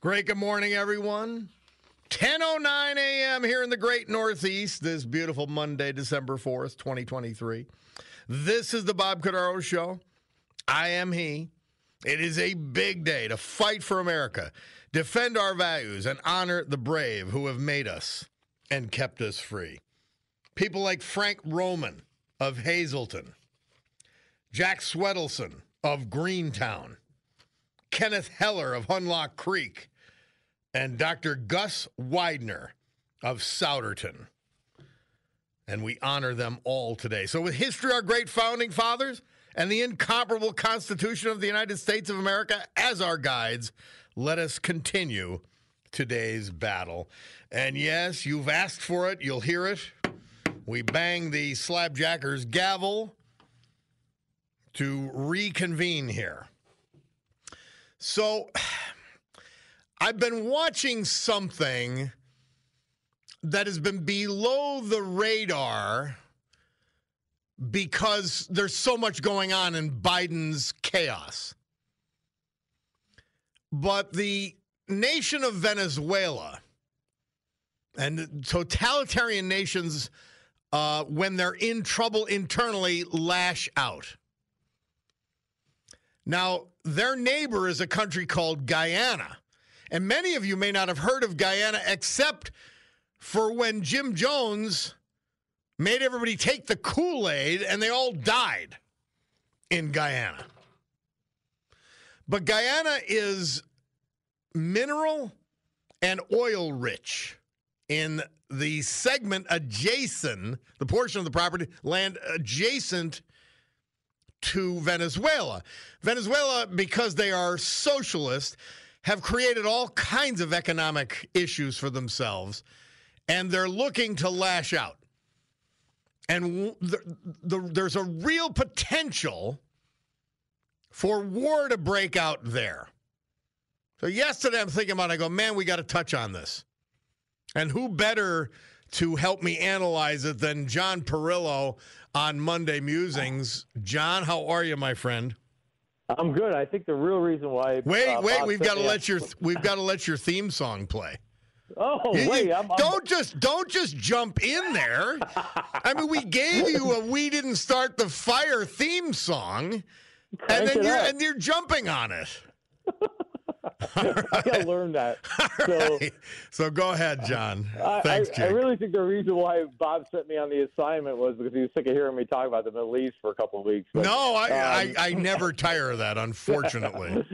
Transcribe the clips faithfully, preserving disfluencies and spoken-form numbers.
Great. Good morning, everyone. ten oh nine a.m. here in the great Northeast, this beautiful Monday, December fourth, twenty twenty-three. This is the Bob Cordaro Show. I am he. It is a big day to fight for America, defend our values, and honor the brave who have made us and kept us free. People like Frank Roman of Hazleton, Jack Swedelson of Greentown, Kenneth Heller of Hunlock Creek, and Doctor Gus Widener of Souderton. And we honor them all today. So with history, our great founding fathers, and the incomparable Constitution of the United States of America as our guides, let us continue today's battle. And yes, you've asked for it. You'll hear it. We bang the slapjacker's gavel to reconvene here. So... I've been watching something that has been below the radar because there's so much going on in Biden's chaos. But the nation of Venezuela and totalitarian nations, uh, when they're in trouble internally, lash out. Now, their neighbor is a country called Guyana. And many of you may not have heard of Guyana except for when Jim Jones made everybody take the Kool-Aid and they all died in Guyana. But Guyana is mineral and oil rich in the segment adjacent, the portion of the property, land adjacent to Venezuela. Venezuela, because they are socialist, have created all kinds of economic issues for themselves, and they're looking to lash out. And the, the, there's a real potential for war to break out there. So yesterday I'm thinking about it, I go, man, we got to touch on this. And who better to help me analyze it than John Perillo on Monday Musings. John, how are you, my friend? I'm good. I think the real reason why. Wait, uh, wait, Bob we've got to let your we've got to let your theme song play. Oh, you, wait! You, I'm, don't I'm... just don't just jump in there. I mean, we gave you a "We Didn't Start the Fire" theme song, and then you're up. and you're jumping on it. Right. I gotta learn that. So, right. so go ahead, John. I, Thanks, I, I really think the reason why Bob sent me on the assignment was because he was sick of hearing me talk about the Middle East for a couple of weeks. But, no, I, um, I I never tire of that, unfortunately.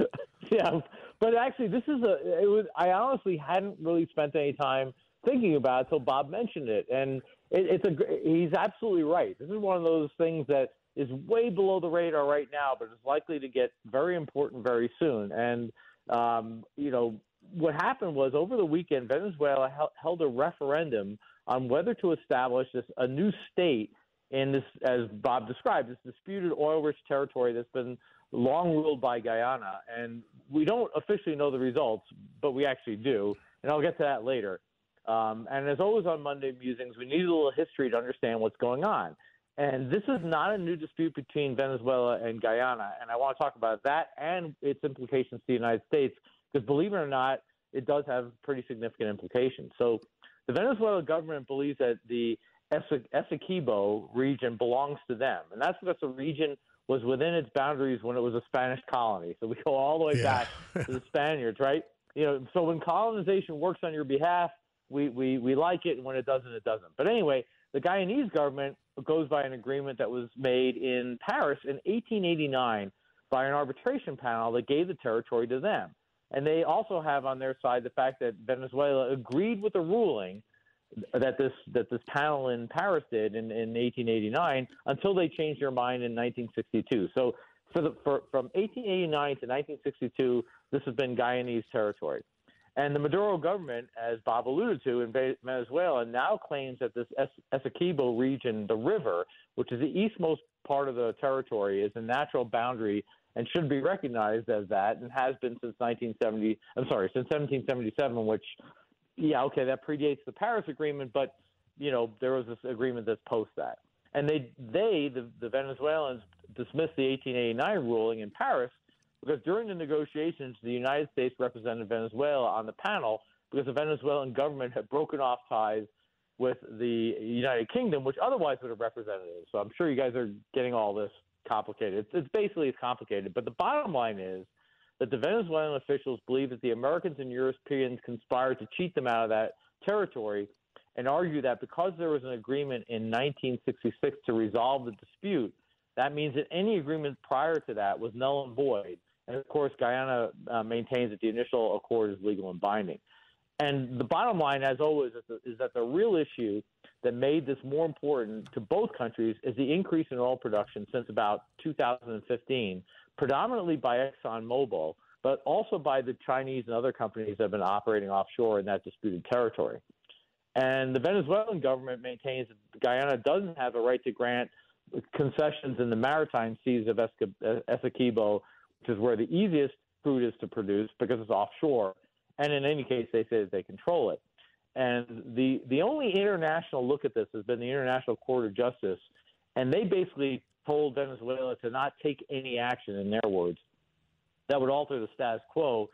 Yeah, but actually, this is a. It was. I honestly hadn't really spent any time thinking about it until Bob mentioned it, and it, it's a. He's absolutely right. This is one of those things that is way below the radar right now, but is likely to get very important very soon, and. Um, you know, what happened was over the weekend, Venezuela hel- held a referendum on whether to establish this, a new state in this, as Bob described, this disputed oil-rich territory that's been long ruled by Guyana. And we don't officially know the results, but we actually do. And I'll get to that later. Um, and as always on Monday Musings, we need a little history to understand what's going on. And this is not a new dispute between Venezuela and Guyana, and I want to talk about that and its implications to the United States, because believe it or not, it does have pretty significant implications. So the Venezuelan government believes that the Essequibo region belongs to them, and that's because the region was within its boundaries when it was a Spanish colony. So we go all the way yeah. back to the Spaniards, right? you know, so when colonization works on your behalf, we, we, we like it, and when it doesn't, it doesn't. But anyway, the Guyanese government goes by an agreement that was made in Paris in eighteen eighty-nine by an arbitration panel that gave the territory to them. And they also have on their side the fact that Venezuela agreed with the ruling that this that this panel in Paris did in, in eighteen eighty-nine until they changed their mind in nineteen sixty-two. So for the, for, from eighteen eighty-nine to nineteen sixty-two, this has been Guyanese territory. And the Maduro government, as Bob alluded to, in Venezuela now claims that this Essequibo region, the river, which is the eastmost part of the territory, is a natural boundary and should be recognized as that, and has been since nineteen seventy. I'm sorry, since seventeen seventy-seven, which, yeah, okay, that predates the Paris Agreement, but, you know, there was this agreement that's post that. And they, they the, the Venezuelans, dismissed the eighteen eighty-nine ruling in Paris because during the negotiations, the United States represented Venezuela on the panel because the Venezuelan government had broken off ties with the United Kingdom, which otherwise would have represented it. So I'm sure you guys are getting all this complicated. It's, it's basically it's complicated. But the bottom line is that the Venezuelan officials believe that the Americans and Europeans conspired to cheat them out of that territory and argue that because there was an agreement in nineteen sixty-six to resolve the dispute, that means that any agreement prior to that was null and void. And, of course, Guyana uh, maintains that the initial accord is legal and binding. And the bottom line, as always, is, the, is that the real issue that made this more important to both countries is the increase in oil production since about two thousand fifteen, predominantly by ExxonMobil, but also by the Chinese and other companies that have been operating offshore in that disputed territory. And the Venezuelan government maintains that Guyana doesn't have a right to grant concessions in the maritime seas of Essequibo, which is where the easiest crude is to produce because it's offshore. And in any case, they say that they control it. And the the only international look at this has been the International Court of Justice, and they basically told Venezuela to not take any action, in their words, that would alter the status quo.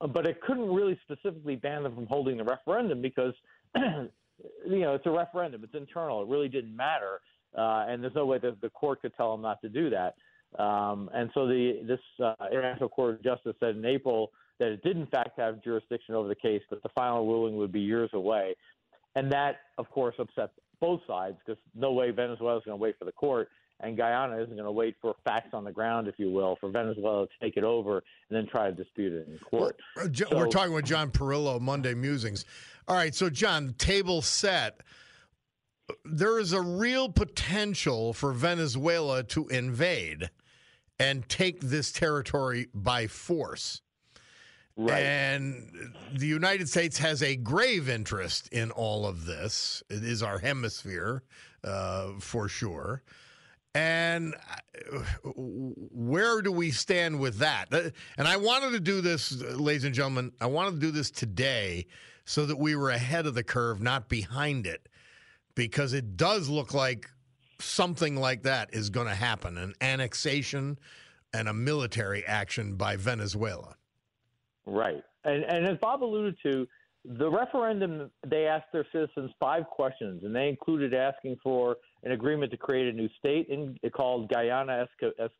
But it couldn't really specifically ban them from holding the referendum because, you know, it's a referendum. It's internal. It really didn't matter. Uh, and there's no way that the court could tell them not to do that. Um, and so the this uh, International Court of Justice said in April that it did, in fact, have jurisdiction over the case, but the final ruling would be years away. And that, of course, upset both sides because no way Venezuela is going to wait for the court, and Guyana isn't going to wait for facts on the ground, if you will, for Venezuela to take it over and then try to dispute it in court. Well, so, we're talking with John Perillo, Monday Musings. All right, so, John, table set. There is a real potential for Venezuela to invade and take this territory by force. Right. And the United States has a grave interest in all of this. It is our hemisphere, uh, for sure. And where do we stand with that? And I wanted to do this, ladies and gentlemen, I wanted to do this today so that we were ahead of the curve, not behind it, because it does look like something like that is going to happen, an annexation and a military action by Venezuela. Right. And, and as Bob alluded to, the referendum, they asked their citizens five questions, and they included asking for an agreement to create a new state in, called Guyana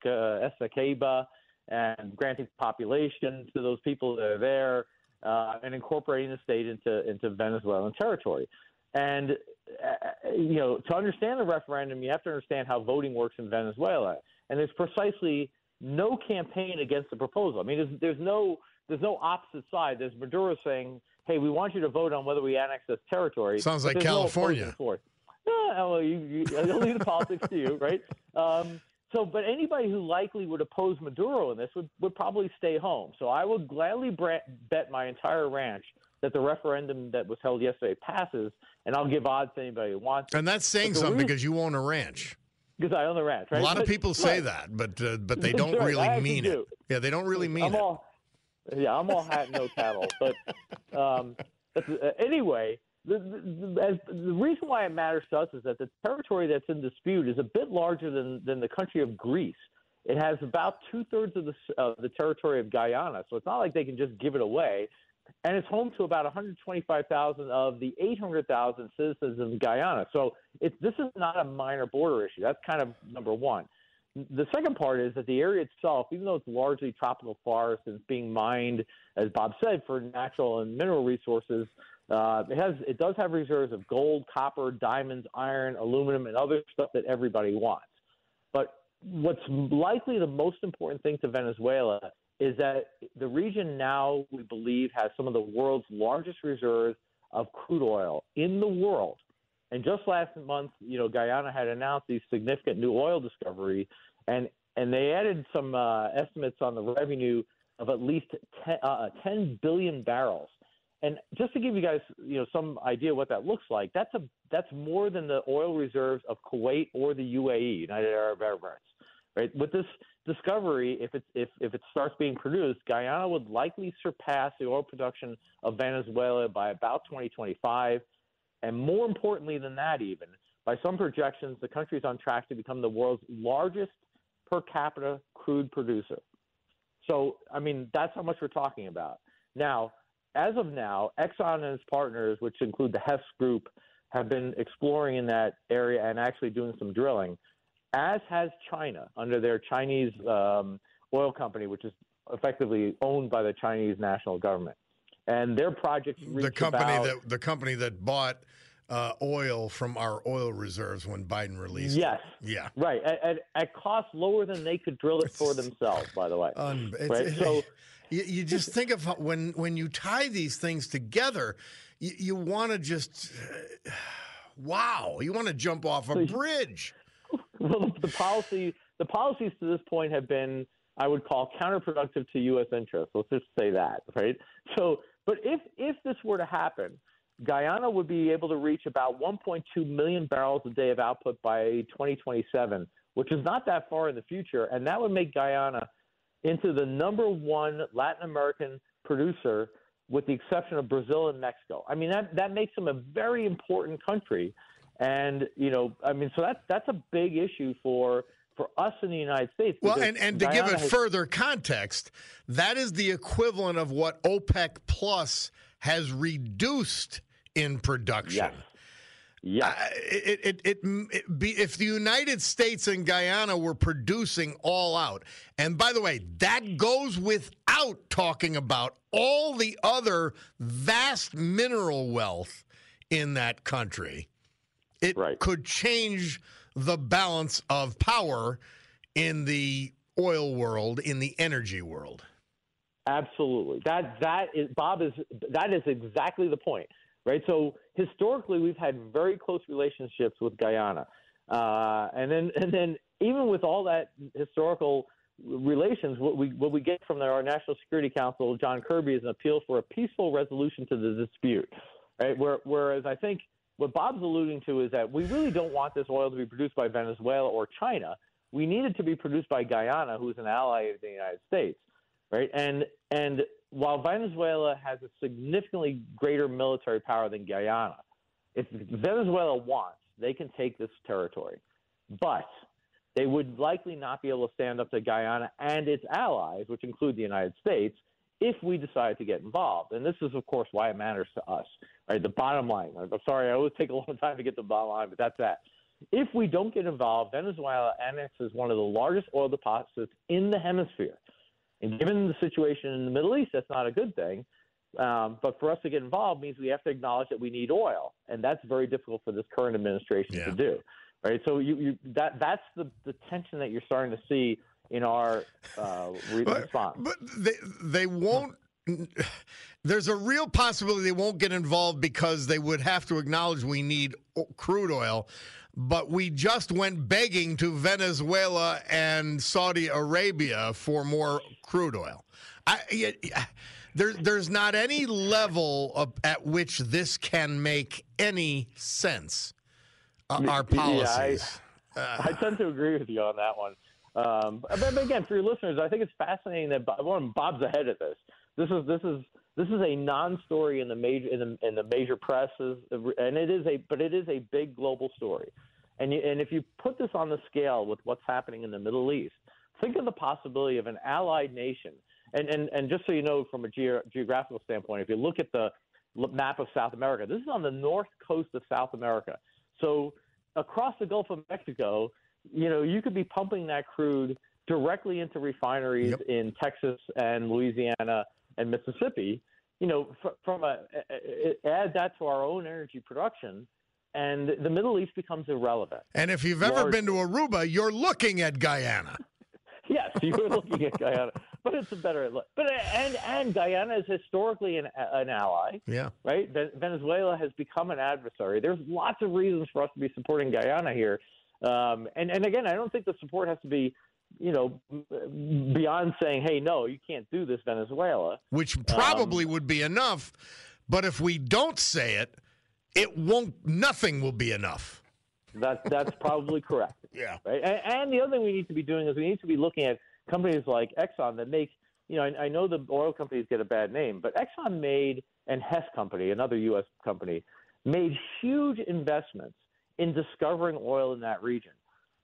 Essequibo, and granting population to those people that are there, uh, and incorporating the state into, into Venezuelan territory. And, uh, you know, to understand the referendum, you have to understand how voting works in Venezuela. And there's precisely no campaign against the proposal. I mean, there's, there's no there's no opposite side. There's Maduro saying, hey, we want you to vote on whether we annex this territory. Sounds like California. No, yeah, well, you, you, I'll leave the politics to you, right? Um, so, but anybody who likely would oppose Maduro in this would, would probably stay home. So I would gladly bra- bet my entire ranch that the referendum that was held yesterday passes, and I'll give odds to anybody who wants it. And that's saying something reason, because you own a ranch. Because I own the ranch, right? A lot but, of people say right. that, but uh, but they don't right. really mean do. it. Yeah, they don't really mean I'm it. All, yeah, I'm all hat and no cattle. But um, uh, anyway, the, the, as, the reason why it matters to us is that the territory that's in dispute is a bit larger than, than the country of Greece. It has about two-thirds of the, uh, the territory of Guyana, so it's not like they can just give it away. And it's home to about one hundred twenty-five thousand of the eight hundred thousand citizens of Guyana. So it, this is not a minor border issue. That's kind of number one. The second part is that the area itself, even though it's largely tropical forest and it's being mined, as Bob said, for natural and mineral resources, uh, it has it does have reserves of gold, copper, diamonds, iron, aluminum, and other stuff that everybody wants. But what's likely the most important thing to Venezuela is that the region now, we believe, has some of the world's largest reserves of crude oil in the world. And just last month, you know, Guyana had announced these significant new oil discovery, and, and they added some uh, estimates on the revenue of at least ten billion barrels. And just to give you guys, you know, some idea what that looks like, that's a that's more than the oil reserves of Kuwait or the U A E, United Arab Emirates, right? With this discovery, if it's if if it starts being produced, Guyana would likely surpass the oil production of Venezuela by about twenty twenty-five. And more importantly than that, even, by some projections, the country is on track to become the world's largest per capita crude producer. So, I mean, that's how much we're talking about. Now, as of now, Exxon and its partners, which include the Hess Group, have been exploring in that area and actually doing some drilling, as has China under their Chinese um, oil company, which is effectively owned by the Chinese national government. And their projects reach the company about, that the company that bought uh, oil from our oil reserves when Biden released. Yes, it. yeah, right. At, at, at costs lower than they could drill it for themselves. By the way, um, it's, right? it's, so you, you just think of how, when when you tie these things together, you, you want to just uh, wow, you want to jump off a bridge. Well, the policy the policies to this point have been, I would call, counterproductive to U S interests. Let's just say that, right? So. But if, if this were to happen, Guyana would be able to reach about one point two million barrels a day of output by twenty twenty-seven, which is not that far in the future. And that would make Guyana into the number one Latin American producer, with the exception of Brazil and Mexico. I mean, that, that makes them a very important country. And, you know, I mean, so that, that's a big issue for for us in the United States. Well, and, and to Guyana give it has... further context, that is the equivalent of what OPEC Plus has reduced in production. Yes. Yes. Uh, it, it, it, it be, if the United States and Guyana were producing all out, and by the way, that goes without talking about all the other vast mineral wealth in that country, it right. could change the balance of power in the oil world, in the energy world. Absolutely. That that is Bob is that is exactly the point, right? So historically, we've had very close relationships with Guyana, uh, and then and then even with all that historical relations, what we what we get from our National Security Council, John Kirby, is an appeal for a peaceful resolution to the dispute, right? Where, whereas I think what Bob's alluding to is that we really don't want this oil to be produced by Venezuela or China. We need it to be produced by Guyana, who is an ally of the United States, right? And and while Venezuela has a significantly greater military power than Guyana, if Venezuela wants, they can take this territory. But they would likely not be able to stand up to Guyana and its allies, which include the United States, if we decide to get involved. And this is, of course, why it matters to us, right? The bottom line. I'm sorry, I always take a long time to get to the bottom line, but that's that. If we don't get involved, Venezuela annexes one of the largest oil deposits in the hemisphere. And given the situation in the Middle East, that's not a good thing. Um, but for us to get involved means we have to acknowledge that we need oil. And that's very difficult for this current administration yeah. to do, right? So you, you, that that's the, the tension that you're starting to see in our uh, response. But, but they, they won't – there's a real possibility they won't get involved because they would have to acknowledge we need crude oil. But we just went begging to Venezuela and Saudi Arabia for more crude oil. I, there, there's not any level of, at which this can make any sense, uh, our policies. Yeah, I, uh, I tend to agree with you on that one. Um, but again, for your listeners, I think it's fascinating that Bob, well, Bob's ahead of this. This is this is this is a non-story in the major in the, in the major press, is, and it is a but it is a big global story. And you, and if you put this on the scale with what's happening in the Middle East, think of the possibility of an allied nation. And and, and just so you know, from a ge- geographical standpoint, if you look at the map of South America, this is on the north coast of South America. So across the Gulf of Mexico, you know, you could be pumping that crude directly into refineries yep. in Texas and Louisiana and Mississippi. You know, f- from a, a, a add that to our own energy production, and the Middle East becomes irrelevant. And if you've ever Large- been to Aruba, you're looking at Guyana. Yes, you're looking at Guyana, but it's a better look. But and and Guyana is historically an an ally. Yeah, right. Venezuela has become an adversary. There's lots of reasons for us to be supporting Guyana here. Um, and and again, I don't think the support has to be, you know, beyond saying, "Hey, no, you can't do this, Venezuela," which probably um, would be enough. But if we don't say it, it won't. Nothing will be enough. That that's probably correct. Yeah. Right. And, and the other thing we need to be doing is we need to be looking at companies like Exxon that make, you know, I, I know the oil companies get a bad name, but Exxon made, and Hess Company, another U S company, made huge investments in discovering oil in that region.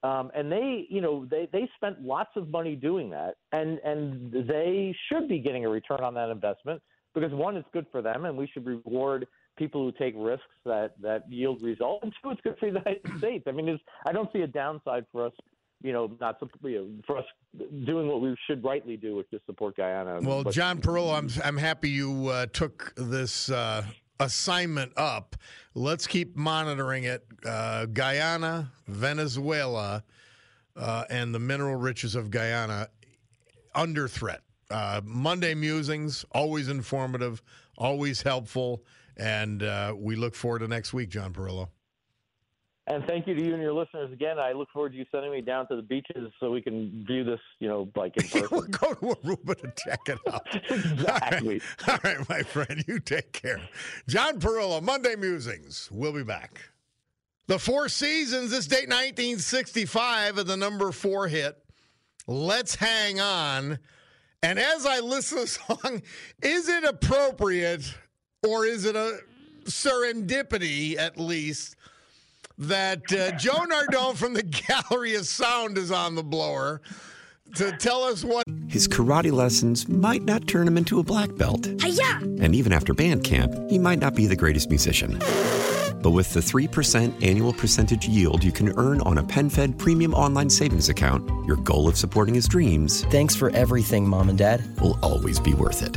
Um, and they, you know, they, they spent lots of money doing that, and, and they should be getting a return on that investment because, one, it's good for them, and we should reward people who take risks that, that yield results, and two, it's good for the United States. I mean, there's, I don't see a downside for us, you know, not you know, for us doing what we should rightly do, which is support Guyana. Well, but, John Perillo, I'm I'm happy you uh, took this uh, assignment up. Let's keep monitoring it. Uh, Guyana, Venezuela, uh, and the mineral riches of Guyana under threat. Uh, Monday Musings, always informative, always helpful. And uh, we look forward to next week, John Perillo. And thank you to you and your listeners again. I look forward to you sending me down to the beaches so we can view this, you know, like in person. We'll go to Aruba to check it out. Exactly. All right. All right, my friend. You take care. John Perillo, Monday Musings. We'll be back. The Four Seasons, this date nineteen sixty-five, of the number four hit, Let's Hang On. And as I listen to the song, is it appropriate, or is it a serendipity, at least, that uh, Joe Nardone from the Gallery of Sound is on the blower to tell us what... His karate lessons might not turn him into a black belt. Hi-ya! And even after band camp, he might not be the greatest musician. But with the three percent annual percentage yield you can earn on a PenFed Premium Online Savings Account, your goal of supporting his dreams... Thanks for everything, Mom and Dad. ...will always be worth it.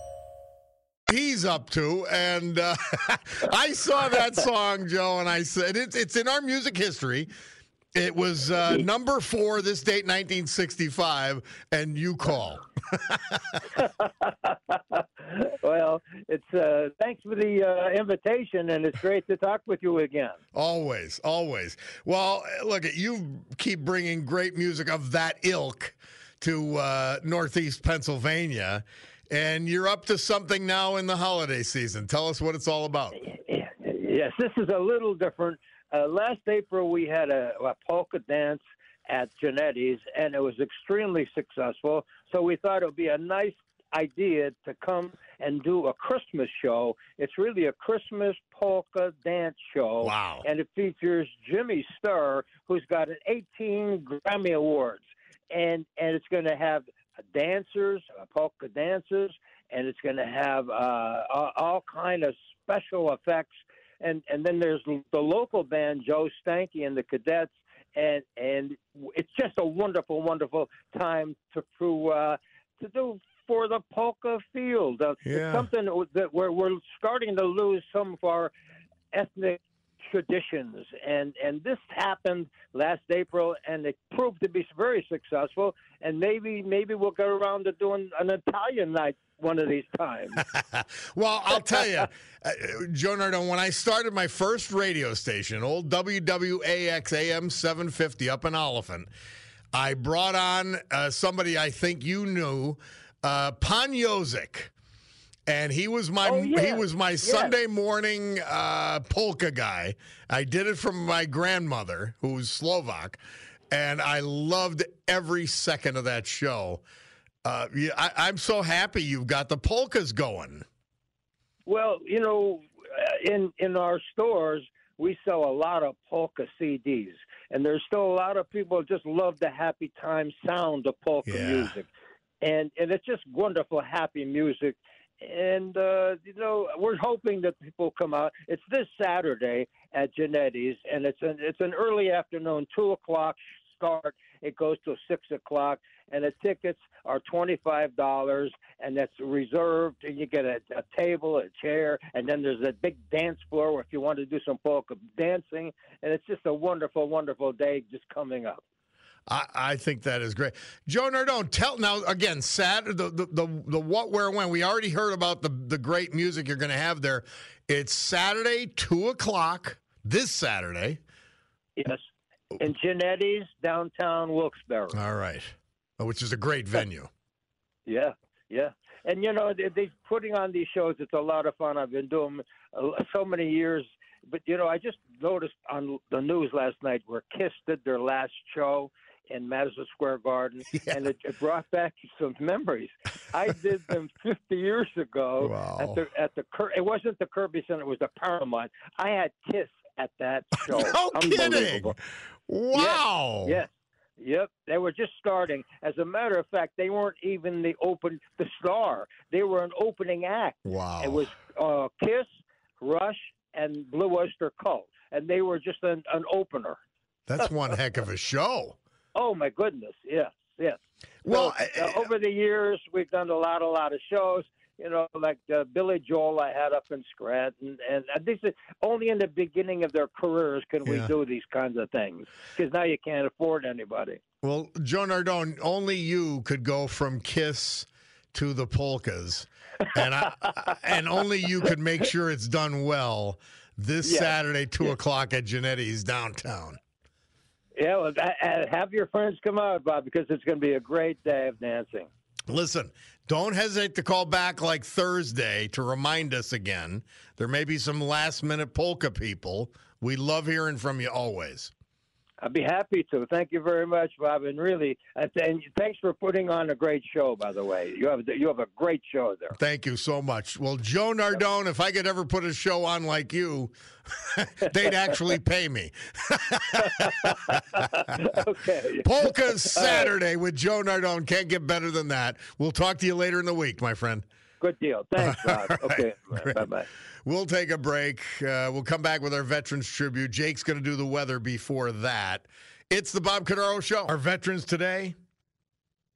He's up to, and uh, I saw that song, Joe, and I said, it, it's in our music history. It was uh, number four, this date, nineteen sixty-five, and you call. Well, it's uh, thanks for the uh, invitation, and it's great to talk with you again. Always, always. Well, look, you keep bringing great music of that ilk to uh, Northeast Pennsylvania. And you're up to something now in the holiday season. Tell us what it's all about. Yes, this is a little different. Uh, last April, we had a, a polka dance at Genetti's, and it was extremely successful. So we thought it would be a nice idea to come and do a Christmas show. It's really a Christmas polka dance show. Wow. And it features Jimmy Sturr, who's got an eighteen Grammy Awards. And, and it's going to have... dancers, polka dancers, and it's going to have uh, all kind of special effects. And and then there's the local band, Joe Stanky and the Cadets, and and it's just a wonderful, wonderful time to to uh, to do for the polka field. Uh, yeah. It's something that we're we're starting to lose some of our ethnic traditions, and and this happened last April, and it proved to be very successful. And maybe maybe we'll get around to doing an Italian night one of these times. Well, I'll tell you, uh, Joe Nardone, when I started my first radio station, old W W A X A M seven fifty up in Oliphant, I brought on uh, somebody I think you knew, uh, Ponyozik. And he was my oh, yeah. he was my Sunday yeah. morning uh, polka guy. I did it from my grandmother, who's Slovak, and I loved every second of that show. Uh, yeah, I, I'm so happy you've got the polkas going. Well, you know, in in our stores, we sell a lot of polka C Ds, and there's still a lot of people who just love the happy time sound of polka yeah. music, and and it's just wonderful, happy music. And, uh, you know, we're hoping that people come out. It's this Saturday at Genetti's, and it's an, it's an early afternoon, two o'clock start. It goes till six o'clock, and the tickets are twenty-five dollars, and that's reserved, and you get a, a table, a chair, and then there's a big dance floor if you want to do some polka dancing. And it's just a wonderful, wonderful day just coming up. I, I think that is great. Joe Nardone, tell now again, Sat the, the the the what, where, when. We already heard about the, the great music you're going to have there. It's Saturday, two o'clock this Saturday. Yes, in Genetti's downtown Wilkes-Barre. All right, oh, which is a great venue. yeah, yeah, and you know they, they're putting on these shows. It's a lot of fun. I've been doing them so many years, but you know I just noticed on the news last night where Kiss did their last show in Madison Square Garden, yeah. and it, it brought back some memories. I did them fifty years ago wow. at the at the it wasn't the Kirby Center, it was the Paramount. I had Kiss at that show. No kidding! Wow! Yes, yes, yep. They were just starting. As a matter of fact, they weren't even the open the star. They were an opening act. Wow! It was uh, Kiss, Rush, and Blue Oyster Cult, and they were just an, an opener. That's one heck of a show. Oh, my goodness. Yes, yes. Well, so, uh, I, over the years, we've done a lot, a lot of shows, you know, like uh, Billy Joel I had up in Scranton. And, and this is, only in the beginning of their careers can yeah. we do these kinds of things, because now you can't afford anybody. Well, Joe Nardone, only you could go from Kiss to the polkas, and, I, and only you could make sure it's done well this yeah. Saturday, two o'clock at Genetti's downtown. Yeah, well, have your friends come out, Bob, because it's going to be a great day of dancing. Listen, don't hesitate to call back like Thursday to remind us again. There may be some last-minute polka people. We love hearing from you always. I'd be happy to. Thank you very much, Bob. And really, and thanks for putting on a great show, by the way. You have you have a great show there. Thank you so much. Well, Joe Nardone, if I could ever put a show on like you, they'd actually pay me. Okay. Polka Saturday right. with Joe Nardone. Can't get better than that. We'll talk to you later in the week, my friend. Good deal. Thanks, Bob. Right. Okay. Great. Bye-bye. We'll take a break. Uh, we'll come back with our Veterans Tribute. Jake's going to do the weather before that. It's the Bob Cordaro Show. Our veterans today,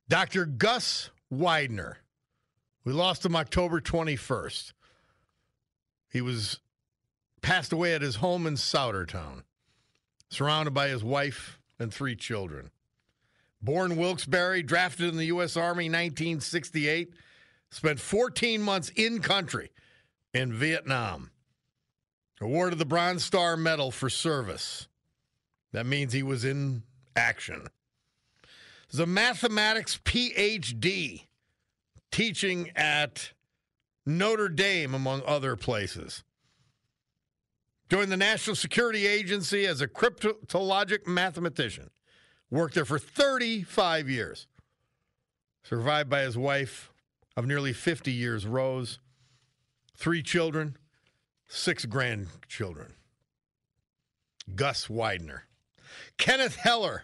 Doctor Gus Widener. We lost him October twenty-first. He was passed away at his home in Soudertown, surrounded by his wife and three children. Born Wilkes-Barre, drafted in the U S Army nineteen sixty-eight, spent fourteen months in country in Vietnam. Awarded the Bronze Star Medal for service. That means he was in action. He's a mathematics P H D, teaching at Notre Dame, among other places. Joined the National Security Agency as a cryptologic mathematician. Worked there for thirty-five years. Survived by his wife of nearly fifty years, Rose. Three children, six grandchildren. Gus Widener. Kenneth Heller,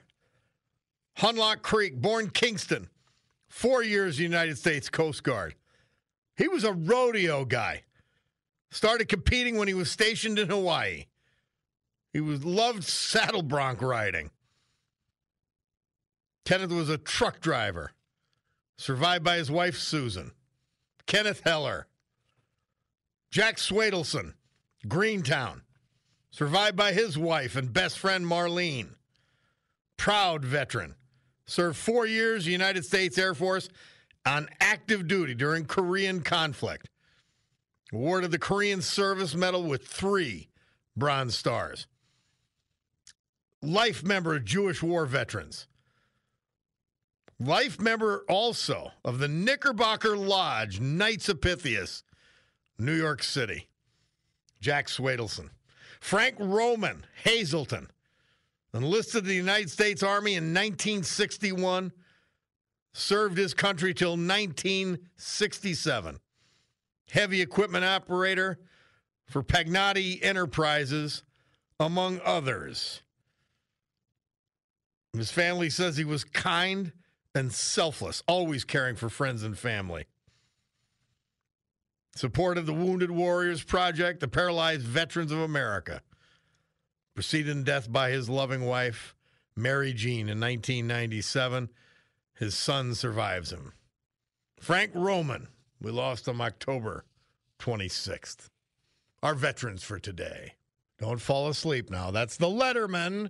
Hunlock Creek, born Kingston. Four years United States Coast Guard. He was a rodeo guy. Started competing when he was stationed in Hawaii. He was loved saddle bronc riding. Kenneth was a truck driver, survived by his wife, Susan. Kenneth Heller. Jack Swedelson, Greentown, survived by his wife and best friend, Marlene. Proud veteran. Served four years, United States Air Force, on active duty during Korean conflict. Awarded the Korean Service Medal with three Bronze Stars. Life member of Jewish War Veterans. Life member also of the Knickerbocker Lodge, Knights of Pythias, New York City. Jack Swedelson. Frank Roman, Hazleton. Enlisted in the United States Army in nineteen sixty-one. Served his country till nineteen sixty-seven. Heavy equipment operator for Pagnotti Enterprises, among others. His family says he was kind and selfless, always caring for friends and family. Supported the Wounded Warriors Project, the Paralyzed Veterans of America. Preceded in death by his loving wife, Mary Jean, in nineteen ninety-seven. His son survives him. Frank Roman, we lost him October twenty-sixth. Our veterans for today. Don't fall asleep now. That's the Letterman.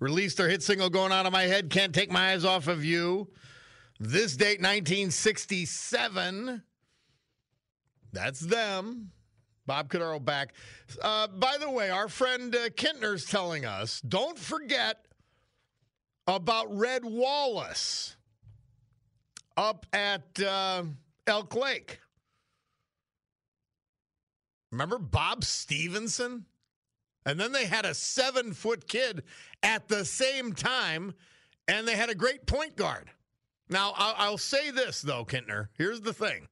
Released their hit single, Going Out of My Head, Can't Take My Eyes Off of You. This date, nineteen sixty-seven. That's them. Bob Cordaro back. Uh, by the way, our friend uh, Kintner's telling us, don't forget about Red Wallace up at uh, Elk Lake. Remember Bob Stevenson? And then they had a seven-foot kid at the same time, and they had a great point guard. Now, I'll, I'll say this, though, Kintner. Here's the thing.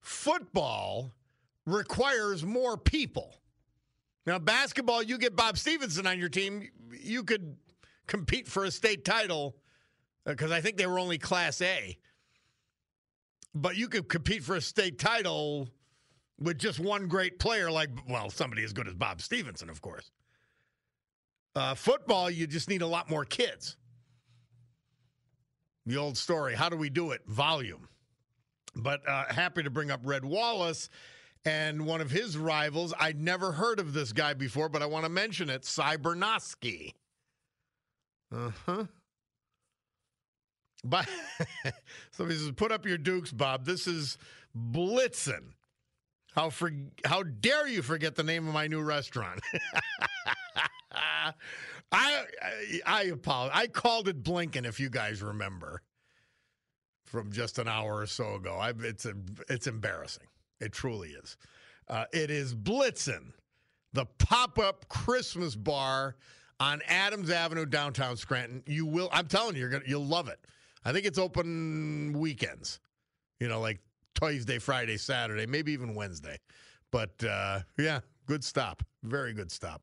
Football requires more people. Now, basketball, you get Bob Stevenson on your team, you could compete for a state title because I think they were only Class A. But you could compete for a state title with just one great player like, well, somebody as good as Bob Stevenson, of course. Uh, football, you just need a lot more kids. The old story, how do we do it? Volume. But uh, happy to bring up Red Wallace and one of his rivals. I'd never heard of this guy before, but I want to mention it, Cybernosky. Uh-huh. But somebody says, put up your dukes, Bob. This is Blitzen. How for, how dare you forget the name of my new restaurant? I, I I apologize. I called it Blinken, if you guys remember, from just an hour or so ago. I, it's a, it's embarrassing. It truly is. Uh, it is Blitzen, the pop-up Christmas bar on Adams Avenue, downtown Scranton. You will. I'm telling you, you're gonna, you'll love it. I think it's open weekends. You know, like Tuesday, Friday, Saturday, maybe even Wednesday. But, uh, yeah, good stop. Very good stop.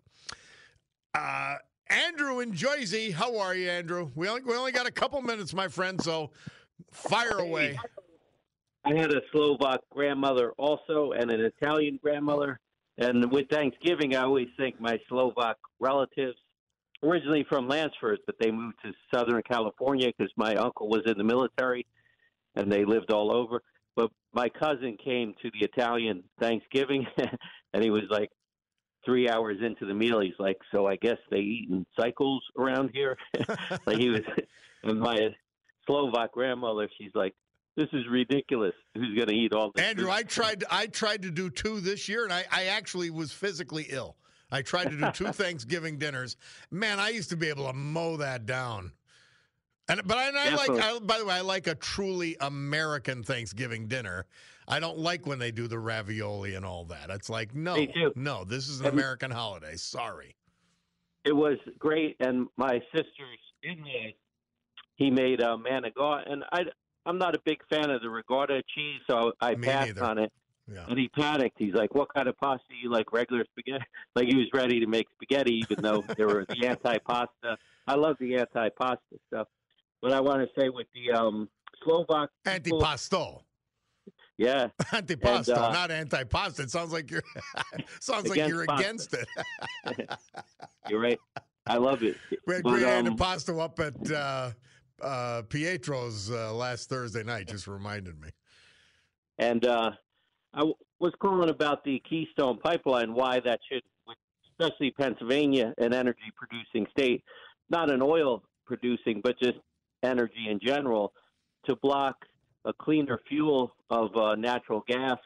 Uh, Andrew in Jersey. How are you, Andrew? We only, we only got a couple minutes, my friend, so fire away. I had a Slovak grandmother also and an Italian grandmother. And with Thanksgiving, I always thank my Slovak relatives, originally from Lansford, but they moved to Southern California because my uncle was in the military and they lived all over. But my cousin came to the Italian Thanksgiving, and he was like three hours into the meal. He's like, so I guess they eat in cycles around here. Like he was, and my Slovak grandmother, she's like, this is ridiculous. Who's going to eat all this? Andrew, food? I tried to, I tried to do two this year, and I, I actually was physically ill. I tried to do two Thanksgiving dinners. Man, I used to be able to mow that down. And but I, and I like. I, by the way, I like a truly American Thanksgiving dinner. I don't like when they do the ravioli and all that. It's like no, no, this is an and American holiday. Sorry. It was great, and my sister's in-law, he made a manicotti, and I, I'm not a big fan of the ricotta cheese, so I Me passed neither. on it. Yeah. And he panicked. He's like, what kind of pasta do you like? Regular spaghetti? Like he was ready to make spaghetti, even though there were the anti-pasta. I love the anti-pasta stuff. But I want to say with the um, Slovak people, antipasto, yeah, antipasto, and, uh, not anti-pasta. It sounds like you're sounds like you're pasta. against it. You're right. I love it. We had but, great um, antipasto up at uh, uh, Pietro's uh, last Thursday night just reminded me. And uh, I w- was calling about the Keystone Pipeline, why that should, especially Pennsylvania, an energy-producing state, not an oil-producing, but just energy in general, to block a cleaner fuel of uh, natural gas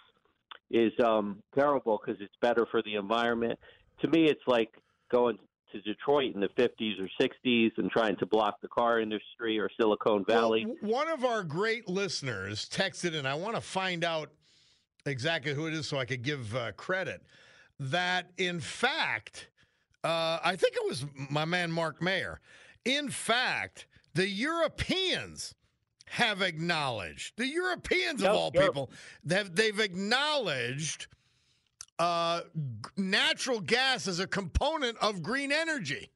is um, terrible because it's better for the environment. To me, it's like going to Detroit in the fifties or sixties and trying to block the car industry or Silicon Valley. Well, one of our great listeners texted, and I want to find out exactly who it is so I could give uh, credit, that in fact, uh, I think it was my man Mark Mayer, in fact, the Europeans have acknowledged, the Europeans yep, of all yep. people, that they've acknowledged Uh, natural gas is a component of green energy.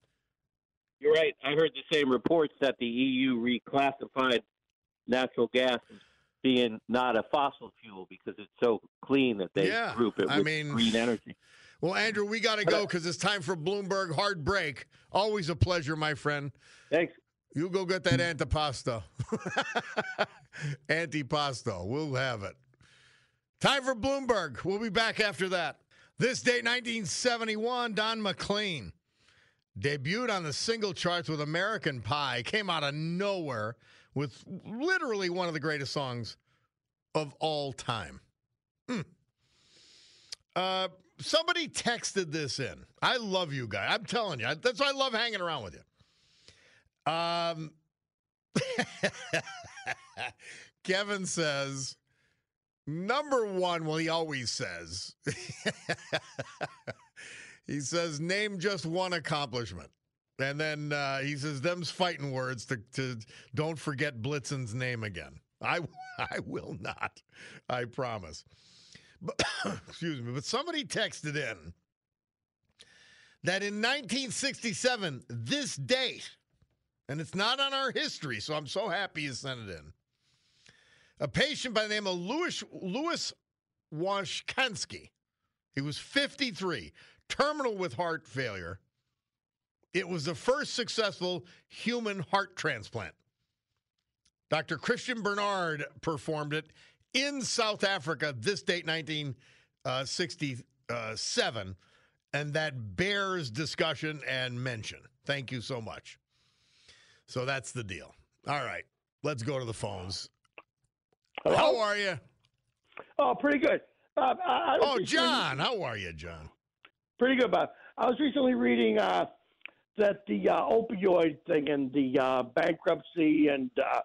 You're right. I heard the same reports that the E U reclassified natural gas as being not a fossil fuel because it's so clean that they yeah, group it with I mean, green energy. Well, Andrew, we got to go because it's time for Bloomberg Hard Break. Always a pleasure, my friend. Thanks. You go get that antipasto. Antipasto. We'll have it. Time for Bloomberg. We'll be back after that. This date, nineteen seventy-one, Don McLean debuted on the single charts with American Pie, came out of nowhere with literally one of the greatest songs of all time. Mm. Uh, somebody texted this in. I love you guys. I'm telling you. That's why I love hanging around with you. Um, Kevin says... Number one, well, he always says. He says, name just one accomplishment. And then uh, he says, them's fighting words to, to don't forget Blitzen's name again. I, I will not. I promise. But, excuse me. But somebody texted in that in nineteen sixty-seven, this date, and it's not on our history, so I'm so happy you sent it in. A patient by the name of Louis, Louis Washkansky, he was fifty-three, terminal with heart failure. It was the first successful human heart transplant. Doctor Christian Bernard performed it in South Africa this date, nineteen sixty-seven, and that bears discussion and mention. Thank you so much. So that's the deal. All right, let's go to the phones. Hello? How are you? Oh, pretty good. Bob, I, I oh, John, how are you, John? Pretty good, Bob. I was recently reading uh, that the uh, opioid thing and the uh, bankruptcy and uh,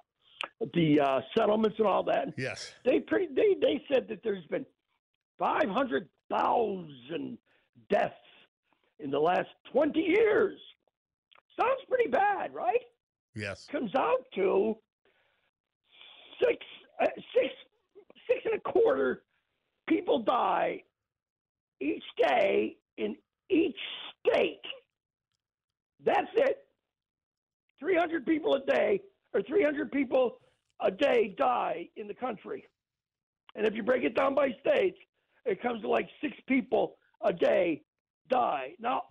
the uh, settlements and all that. Yes. They, pretty, they they said that there's been five hundred thousand deaths in the last twenty years. Sounds pretty bad, right? Yes. Comes out to six. Uh, six, six and a quarter people die each day in each state. That's it. three hundred people a day, or three hundred people a day die in the country. And if you break it down by states, it comes to like six people a day die. Now,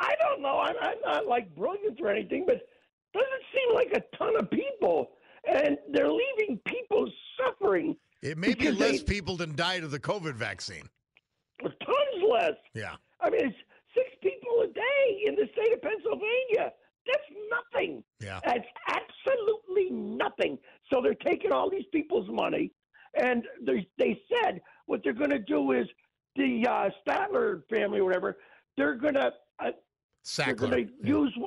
I don't know. I'm, I'm not like brilliant or anything, but doesn't seem like a ton of people. And they're leaving people suffering. It may be less they, people than died of the COVID vaccine. Tons less. Yeah. I mean, it's six people a day in the state of Pennsylvania. That's nothing. Yeah. That's absolutely nothing. So they're taking all these people's money, and they they said what they're going to do is the uh, Sackler family or whatever, they're going to uh, Sackler. They're going to yeah. use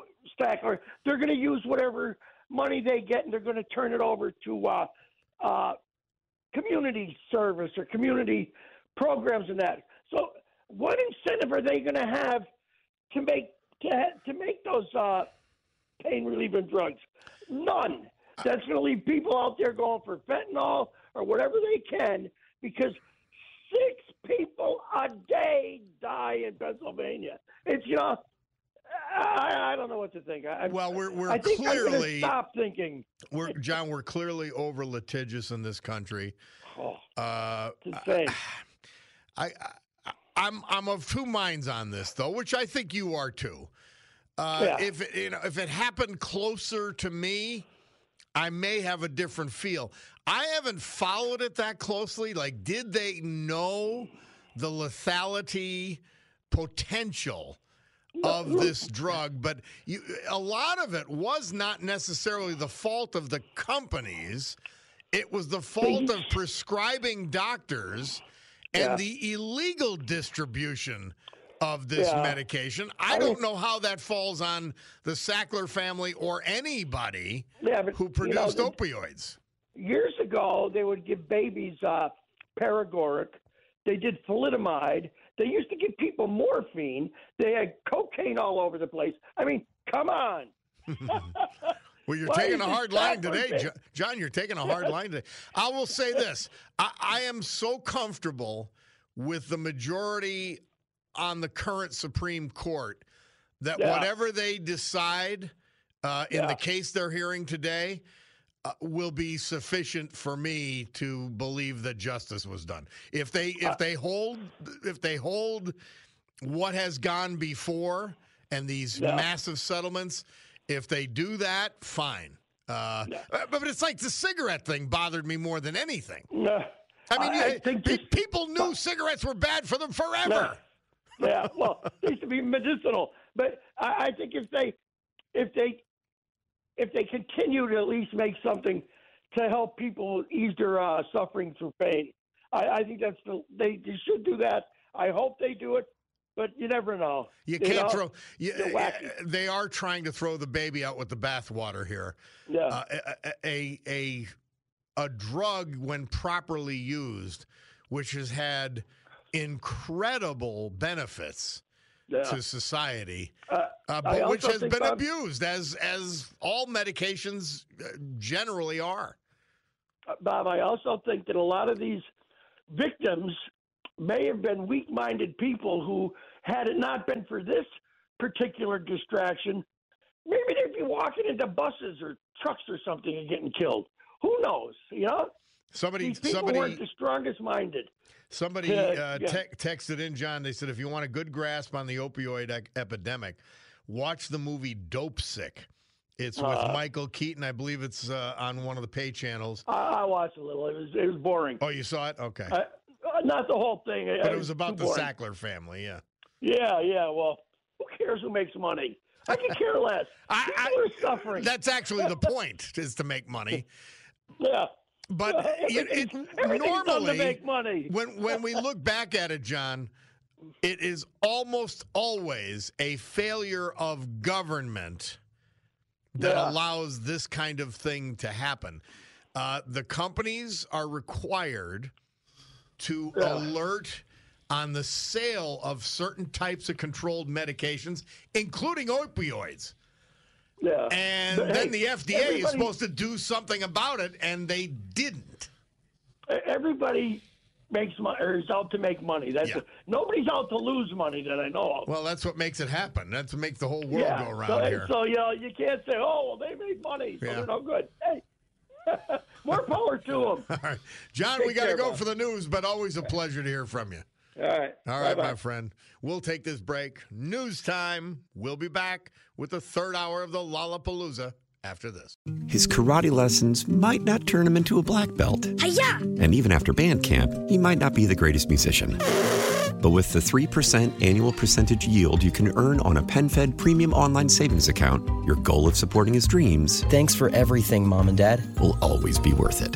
Sackler. They're going to use whatever money they get, and they're going to turn it over to uh, uh, community service or community programs and that. So, what incentive are they going to have to make to, to make those uh, pain relieving drugs? None. That's going to leave people out there going for fentanyl or whatever they can, because six people a day die in Pennsylvania. It's you know. I, I don't know what to think. I, well, we're we're I think clearly stop thinking. We're John. We're clearly over litigious in this country. Oh, uh, I, I, I I'm I'm of two minds on this though, which I think you are too. Uh, yeah. If it, you know, if it happened closer to me, I may have a different feel. I haven't followed it that closely. Like, did they know the lethality potential of this drug? But you, a lot of it was not necessarily the fault of the companies. It was the fault of prescribing doctors and yeah. the illegal distribution of this yeah. medication. I don't know how that falls on the Sackler family or anybody yeah, but, who produced you know, opioids. Years ago, they would give babies uh, paregoric. They did thalidomide. They used to give people morphine. They had cocaine all over the place. I mean, come on. Well, you're Why taking a hard line today, John, John. You're taking a hard line today. I will say this. I, I am so comfortable with the majority on the current Supreme Court that yeah. whatever they decide uh, in yeah. the case they're hearing today uh, will be sufficient for me to believe that justice was done. If they if they hold if they hold what has gone before and these yeah. massive settlements. If they do that, fine. Uh, no. But it's like the cigarette thing bothered me more than anything. No, I mean, I, I think pe- this, people knew uh, cigarettes were bad for them forever. No. Yeah, well, they used to be medicinal. But I, I think if they, if they, if they continue to at least make something to help people ease their uh, suffering through pain, I, I think that's the, they, they should do that. I hope they do it. But you never know. You, you can't know? throw. You, they are trying to throw the baby out with the bathwater here. Yeah. Uh, a, a a a drug, when properly used, which has had incredible benefits yeah. to society, uh, uh, but which has been Bob, abused, as as all medications generally are. Uh, Bob, I also think that a lot of these victims may have been weak-minded people who, had it not been for this particular distraction, maybe they'd be walking into buses or trucks or something and getting killed. Who knows? You know, somebody, These people somebody, weren't the strongest-minded. Somebody uh, uh, yeah. te- texted in, John. They said, if you want a good grasp on the opioid e- epidemic, watch the movie Dope Sick. It's with uh, Michael Keaton. I believe it's uh, on one of the pay channels. I-, I watched a little. It was it was boring. Oh, you saw it? Okay. I- Not the whole thing. But it was about the Sackler family, yeah. Yeah, yeah, well, who cares who makes money? I could care less. I, People I, are suffering. That's actually the point, is to make money. Yeah. But uh, it, it, normally, to make money. when, when we look back at it, John, it is almost always a failure of government that yeah. allows this kind of thing to happen. Uh, the companies are required to yeah. alert on the sale of certain types of controlled medications, including opioids. Yeah. And but then hey, the F D A is supposed to do something about it, and they didn't. Everybody makes money, or is out to make money. That's yeah. a, nobody's out to lose money that I know of. Well, that's what makes it happen. That's what makes the whole world yeah. go around so, here. So you know, you can't say, oh, well, they made money, so yeah. they're no good. Hey. More power to them. All right. John, take we got to go, man, for the news, but always a pleasure to hear from you. All right. All right, Bye-bye. my friend. We'll take this break. News time. We'll be back with the third hour of the Lollapalooza after this. His karate lessons might not turn him into a black belt. Hi-ya! And even after band camp, he might not be the greatest musician. But with the three percent annual percentage yield you can earn on a PenFed premium online savings account, your goal of supporting his dreams... Thanks for everything, Mom and Dad. ...will always be worth it.